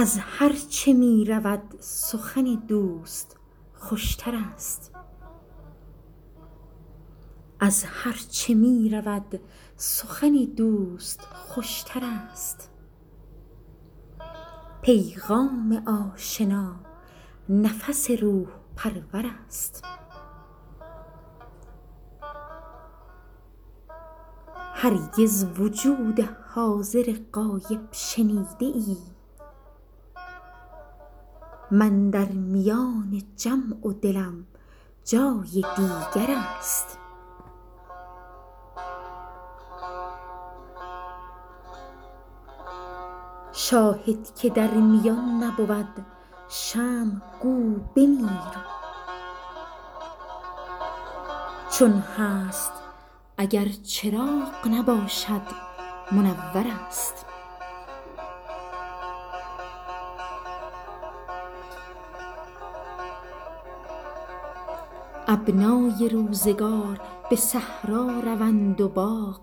از هر چه می رود سخن دوست خوشتر است. از هر چه می رود سخن دوست خوشتر است. پیغام آشنا نفس روح پرور است. هرگز وجود حاضر غایب شنیده ای، من در میان جمع و دلم جای دیگر است. شاهد که در میان نبود شمع گو بمیر، چون هست اگر چراغ نباشد منور است. ابنای روزگار به صحرا روند و باغ،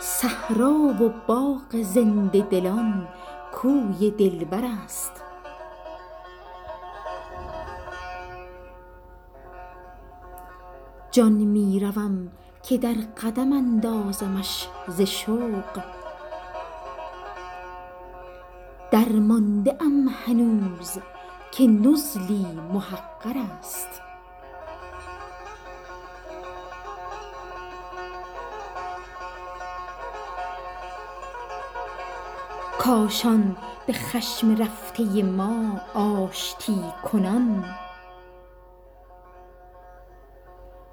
صحرا و باغ زنده دلان کوی دلبر است. جان می روم که در قدم اندازمش ز شوق، درمانده ام هنوز که نزلی محقر است. کاشان به خشم رفته ما آشتی کنان،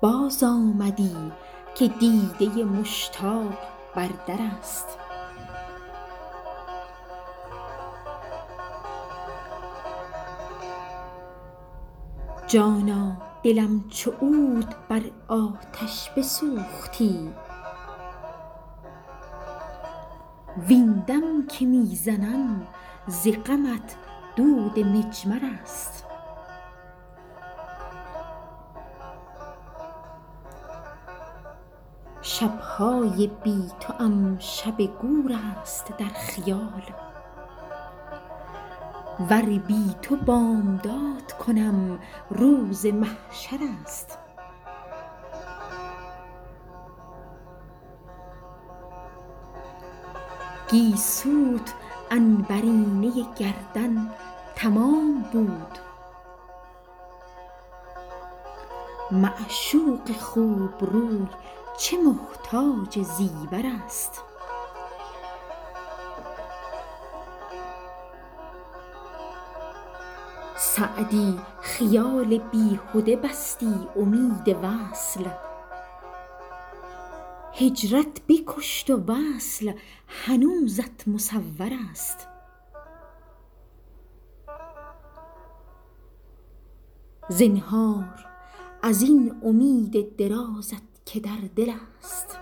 باز آمدی که دیده مشتاق بر در است. جانا دلم چو عود بر آتش بسوختی، وین دم که میزنم ز غمت دود مجمر است. شبهای بی توام شب گور است در خیال، ور بی تو بامداد کنم روز محشر است. گیسوت عنبرینه گردن تمام بود، معشوق خوب روی چه محتاج زیور است. سعدی خیال بیهوده بستی امید وصل، هجرت بکشت و وصل هنوزت مصور است. زنهار از این امید درازت که در دل است،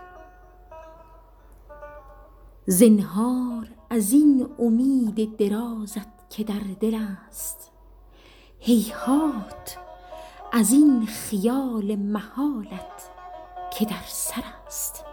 زنهار از این امید درازت که در دل است. هیهات از این خیال محالت که در سر است.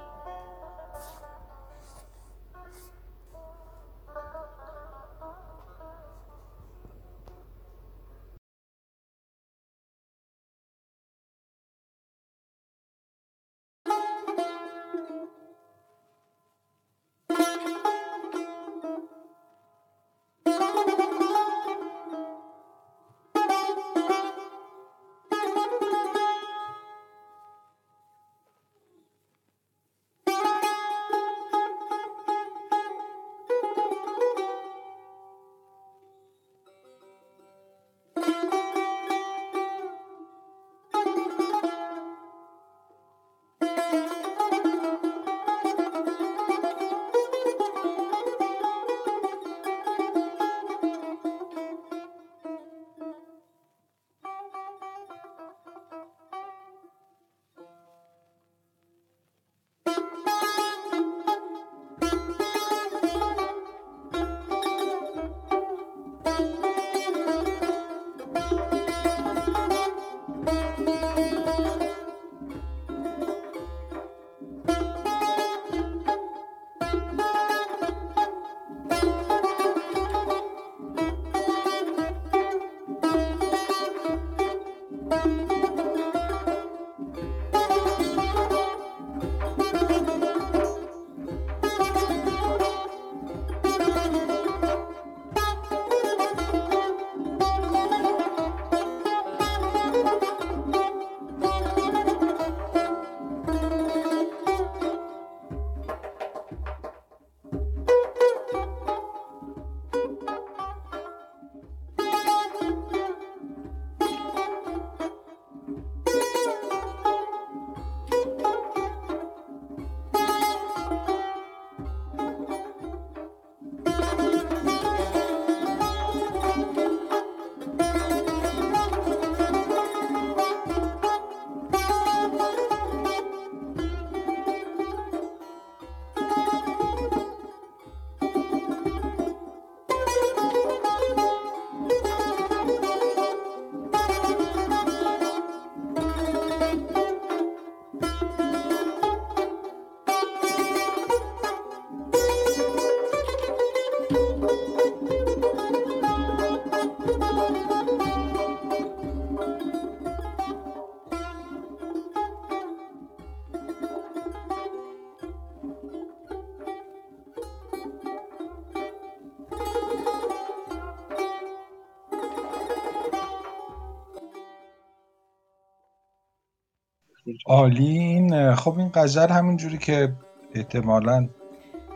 آلین. خب این غزل همین جوری که احتمالاً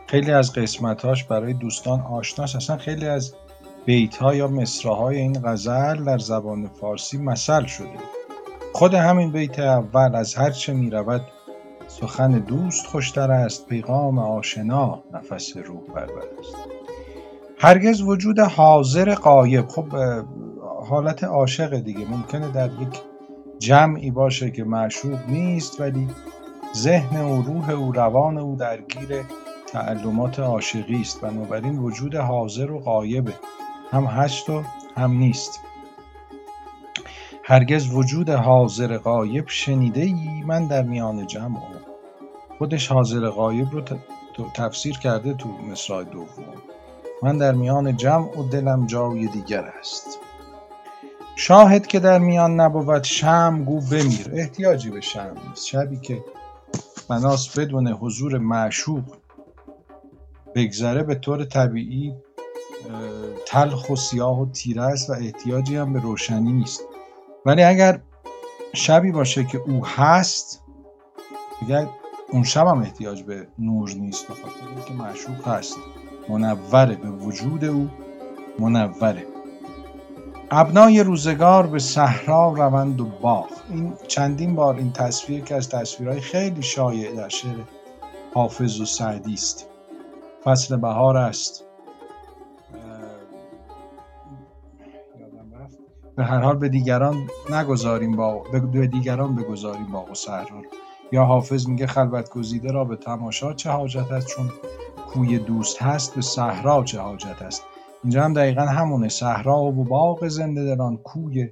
خیلی از قسمت‌هاش برای دوستان آشناست، اصلا خیلی از بیت‌ها یا مصرع‌های این غزل در زبان فارسی مثل شده. خود همین بیت اول، از هر چه می‌رود سخن دوست خوشتر است، پیغام آشنا نفس روح پرور است. هرگز وجود حاضر غایب، خب حالت عاشق دیگه، ممکنه در یک جمعی باشه که معشوق نیست ولی ذهن و روح و روان او درگیر تعلمات عاشقی است، بنابراین وجود حاضر و غایبه، هم هست و هم نیست. هرگز وجود حاضر غایب شنیده ای من در میان جمع او. خودش حاضر غایب رو تفسیر کرده تو مصرع دوم، من در میان جمع و دلم جای دیگر است. شاهد که در میان نبود شمع گو بمیر، احتیاجی به شمع نیست. شبی که مناس بدون حضور معشوق بگذره به طور طبیعی تلخ و سیاه و تیره است و احتیاجی هم به روشنی نیست، ولی اگر شبی باشه که او هست، دیگر اون شب هم احتیاج به نور نیست، به خاطر اینکه معشوق هست، منوره، به وجود او منوره. ابنای روزگار به صحرا روند و باغ. این چندین بار این تصویر که از تصویرهای خیلی شایع در شعر حافظ و سعدی است. فصل بهار است، به هر حال به دیگران نگذاریم به دیگران بگذاریم باغ و صحرا. یا حافظ میگه خلوت گزیده را به تماشا چه حاجت است، چون کوی دوست هست به صحرا چه حاجت است. اینجا هم دقیقا همونه، صحرا و باغ زنده دلان کوی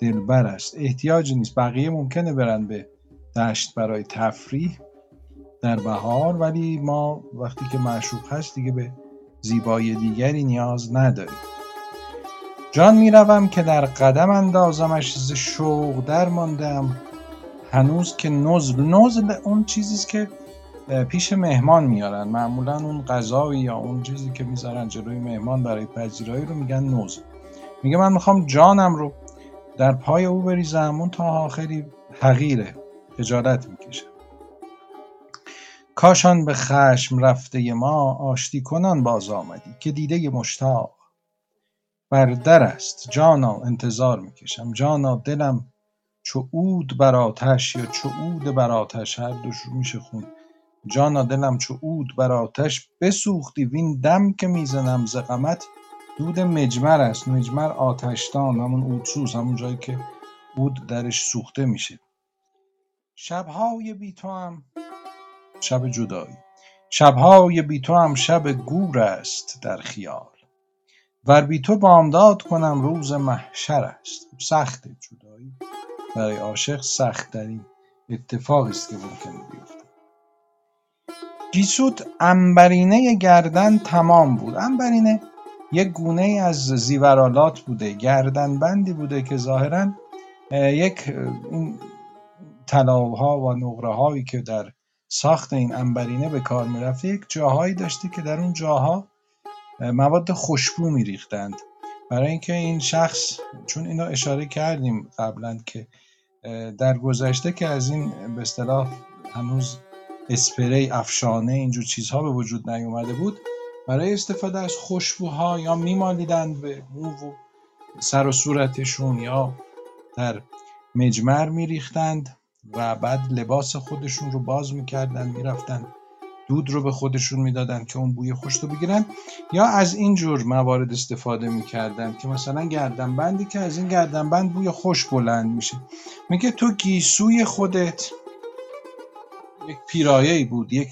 دلبر است، احتیاجی نیست. بقیه ممکنه برن به دشت برای تفریح در بهار، ولی ما وقتی که معشوق هست دیگه به زیبایی دیگری نیاز نداریم. جان میروم که در قدم اندازمش، ز شوق در ماندم هنوز که نزل. نزل اون چیزیست که پیش مهمان میارن، معمولا اون غذایی یا اون چیزی که میذارن جلوی مهمان برای پذیرایی رو میگن نزل. میگه من میخوام جانم رو در پای او بریزم، اون تا آخری حقیره، خجالت میکشه. کاشان به خشم رفته ما آشتی کنان باز آمدی، که دیده مشتاق بر در است جانا انتظار میکشم. جانا دلم چو عود بر آتش، یا چو عود بر آتش، هر دوش رو میشه خون. جانا دلم چو عود بر آتش بسوختی، وین دم که میزنم ز غمت دود مجمر است. مجمر آتشدان، همون عودسوز، همون جایی که عود درش سوخته میشه. شب‌های بی تو هم شب جدایی، شب‌های بی تو هم شب گور است در خیال، ور بی تو بامداد کنم روز محشر است. سخت جدایی برای عاشق سخت ترین اتفاقی است که ممکن بیفته. گیسوت عنبرینه گردن تمام بود. عنبرینه یک گونه از زیورالات بوده، گردن بندی بوده که ظاهراً یک طلاها و نقره هایی که در ساخت این عنبرینه به کار می رفته، یک جاهایی داشته که در اون جاها مواد خوشبو می ریختند، برای اینکه این شخص، چون اینو اشاره کردیم قبلاً که در گذشته که از این به اصطلاح هنوز اسپری، افشانه، اینجور چیزها به وجود نیومده بود، برای استفاده از خوشبوها یا میمالیدن به مو و سر و صورتشون یا در مجمر میریختند و بعد لباس خودشون رو باز میکردن، میرفتن دود رو به خودشون میدادن که اون بوی خوش رو بگیرن، یا از اینجور موارد استفاده میکردن که مثلا گردنبندی که از این گردنبند بوی خوش بلند میشه. میگه تو گیسوی خودت یک پیرایه‌ای بود، یک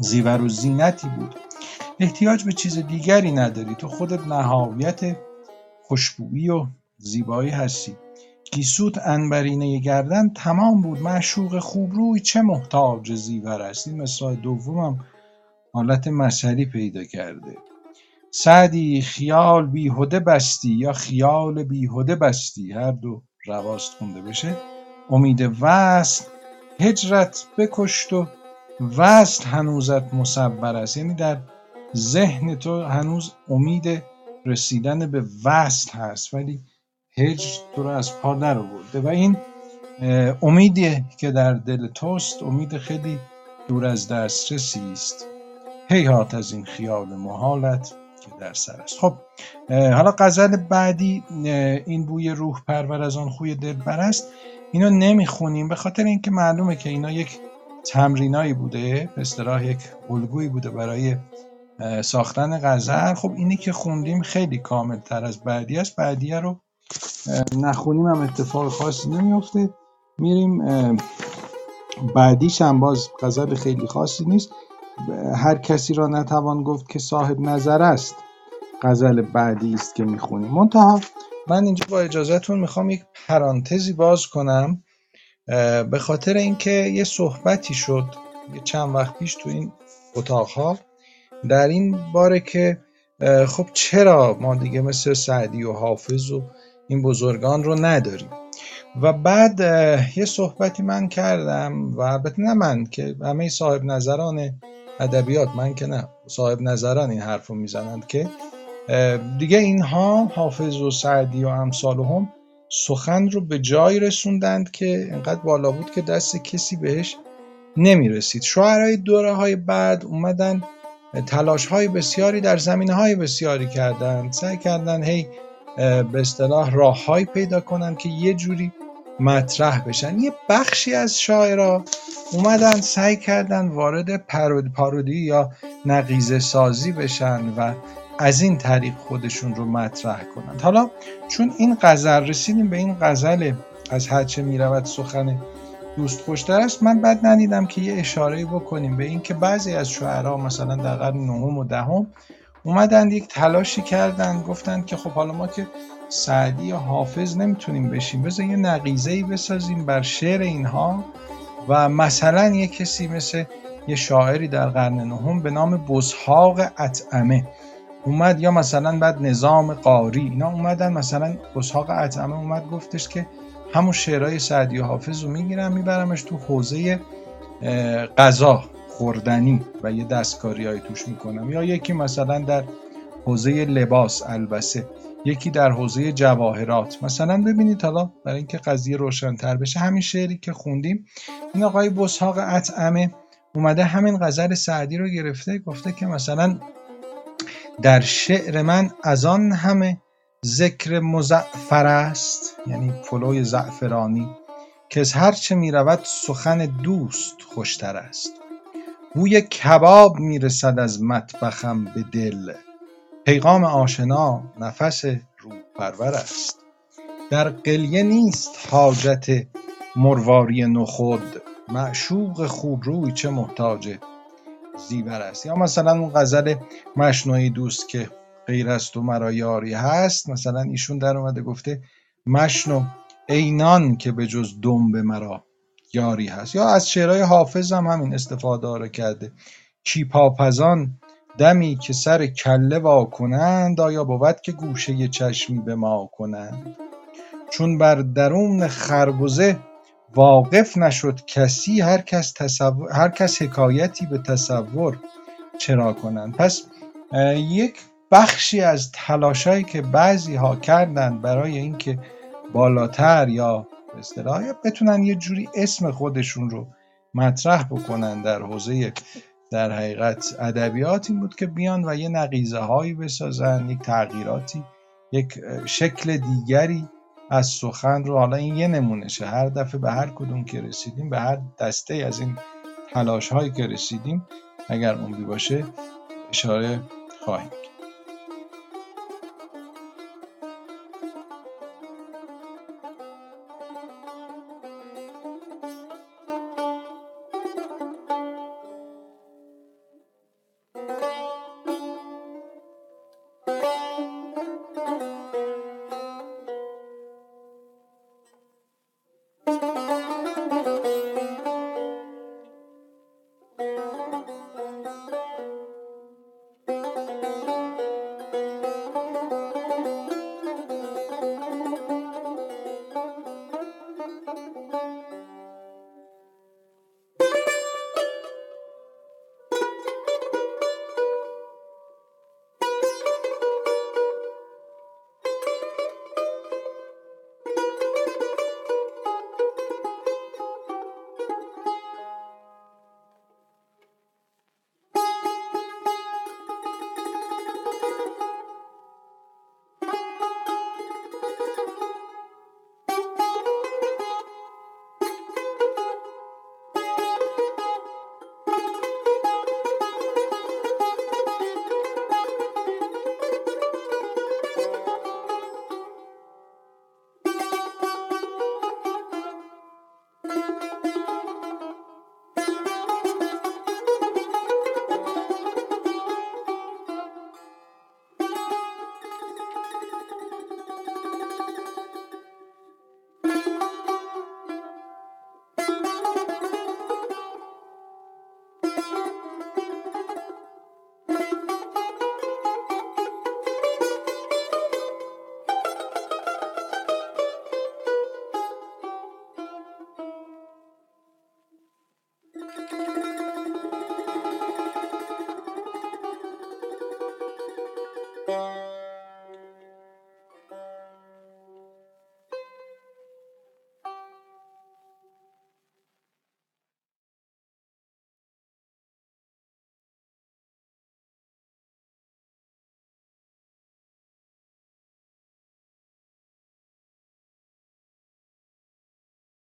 زیور و زینتی بود، احتیاج به چیز دیگری نداری، تو خودت نهایت خوشبویی و زیبایی هستی. گیسوت عنبرینه گردن تمام بود، معشوق خوبروی چه محتاج زیور است. این مصرع دومم حالت مثلی پیدا کرده. سعدی خیال بیهوده بستی، یا خیال بیهوده بستی، هر دو رواست خونده بشه. امید وصل هجرت بکشت و وصل هنوزت مصور است، یعنی در ذهن تو هنوز امید رسیدن به وصل هست ولی هجر تو رو از پا در آورده. و این امیدی که در دل توست امید خیلی دور از دسترسی است، هیهات از این خیال محالت که در سر است. خب حالا غزل بعدی، این بوی روح پرور از آن خوی دل برست، اینو نمیخونیم به خاطر اینکه معلومه که اینا یک تمرینایی بوده، به اصطلاح یک الگویی بوده برای ساختن غزل. خب اینی که خوندیم خیلی کامل تر از بعدی است، بعدیه رو نخونیم هم اتفاق خاصی نمیفته. میریم بعدیش هم باز غزل خیلی خاصی نیست، هر کسی را نتوان گفت که صاحب نظر است غزل بعدی است که میخونیم. منتها من اینجا با اجازهتون میخوام یک پرانتزی باز کنم، به خاطر اینکه یه صحبتی شد یه چند وقت پیش تو این اتاقها در این باره که خب چرا ما دیگه مثل سعدی و حافظ و این بزرگان رو نداریم. و بعد یه صحبتی من کردم و البته نه من که، همه صاحب نظران ادبیات، من که نه، صاحب نظران این حرف رو میزنند که دیگه اینها حافظ و سعدی و امثالهم سخن رو به جای رسوندند که انقدر بالا بود که دست کسی بهش نمیرسید. شاعرای دوره های بعد اومدن تلاش های بسیاری در زمینه های بسیاری کردند، سعی کردند به اصطلاح راه های پیدا کنن که یه جوری مطرح بشن. یه بخشی از شاعرها اومدن سعی کردن وارد پارودی یا نقیضه سازی بشن و از این طریق خودشون رو مطرح کنن. حالا چون این غزل رسیدیم به این غزل از هرچه میرود سخن دوست خوشتر است، من بد ندیدم که یه اشاره بکنیم به این که بعضی از شاعرها مثلا در قرن نهم و دهم اومدن یک تلاشی کردن، گفتن که خب حالا ما که سعدی یا حافظ نمیتونیم بشیم، بذار یه نقیضه‌ای بسازیم بر شعر اینها. و مثلا یه کسی مثل یه شاعری در قرن نهم به نام بسحاق اطعمه اومد، یا مثلا بعد نظام قاری، اینا اومدن مثلا بسحاق اطعمه اومد گفتش که همون شعرهای سعدی و حافظ رو میگیرم میبرمش تو حوزه غذا خوردنی و یه دستکاری های توش میکنم، یا یکی مثلا در حوزه لباس البسه، یکی در حوزه جواهرات. مثلا ببینید حالا برای اینکه قضیه روشن‌تر بشه، همین شعری که خوندیم این آقای بسحاق اطعمه اومده همین غزل سعدی رو گرفته، گفته که مثلا در شعر من از آن همه ذکر مزعفر است، یعنی پلوی زعفرانی، که از هر چه میرود سخن دوست خوشتر است. بوی کباب میرسد از مطبخم به دل، پیغام آشنا نفس روح پرور است. در قلیه نیست حاجت مرواری نخود، معشوق خوب روی چه محتاج زیور است. یا مثلا اون غزل مشنوعی دوست که غیر از تو مرا یاری هست، مثلا ایشون در اومده گفته مشنو اینان که به جز دنب مرا یاری هست. یا از شعرهای حافظ هم همین استفاده رو کرده، کی پاپزان دمی که سر کله وا کنند، آیا بود که گوشه چشمی به ما کنند. چون بر درون خربزه واقف نشد کسی، هر کس حکایتی به تصور چرا کنند. پس یک بخشی از تلاشایی که بعضی ها کردن برای اینکه بالاتر یا به اصطلاح بتونن یه جوری اسم خودشون رو مطرح بکنن در حوزه در حقیقت ادبیات، این بود که بیان و یه نقیضه هایی بسازن، یک تغییراتی، یک شکل دیگری از سخن رو. حالا این یه نمونشه، هر دفعه به هر کدوم که رسیدیم، به هر دسته از این تلاش هایی که رسیدیم، اگر عمری باشه اشاره خواهیم.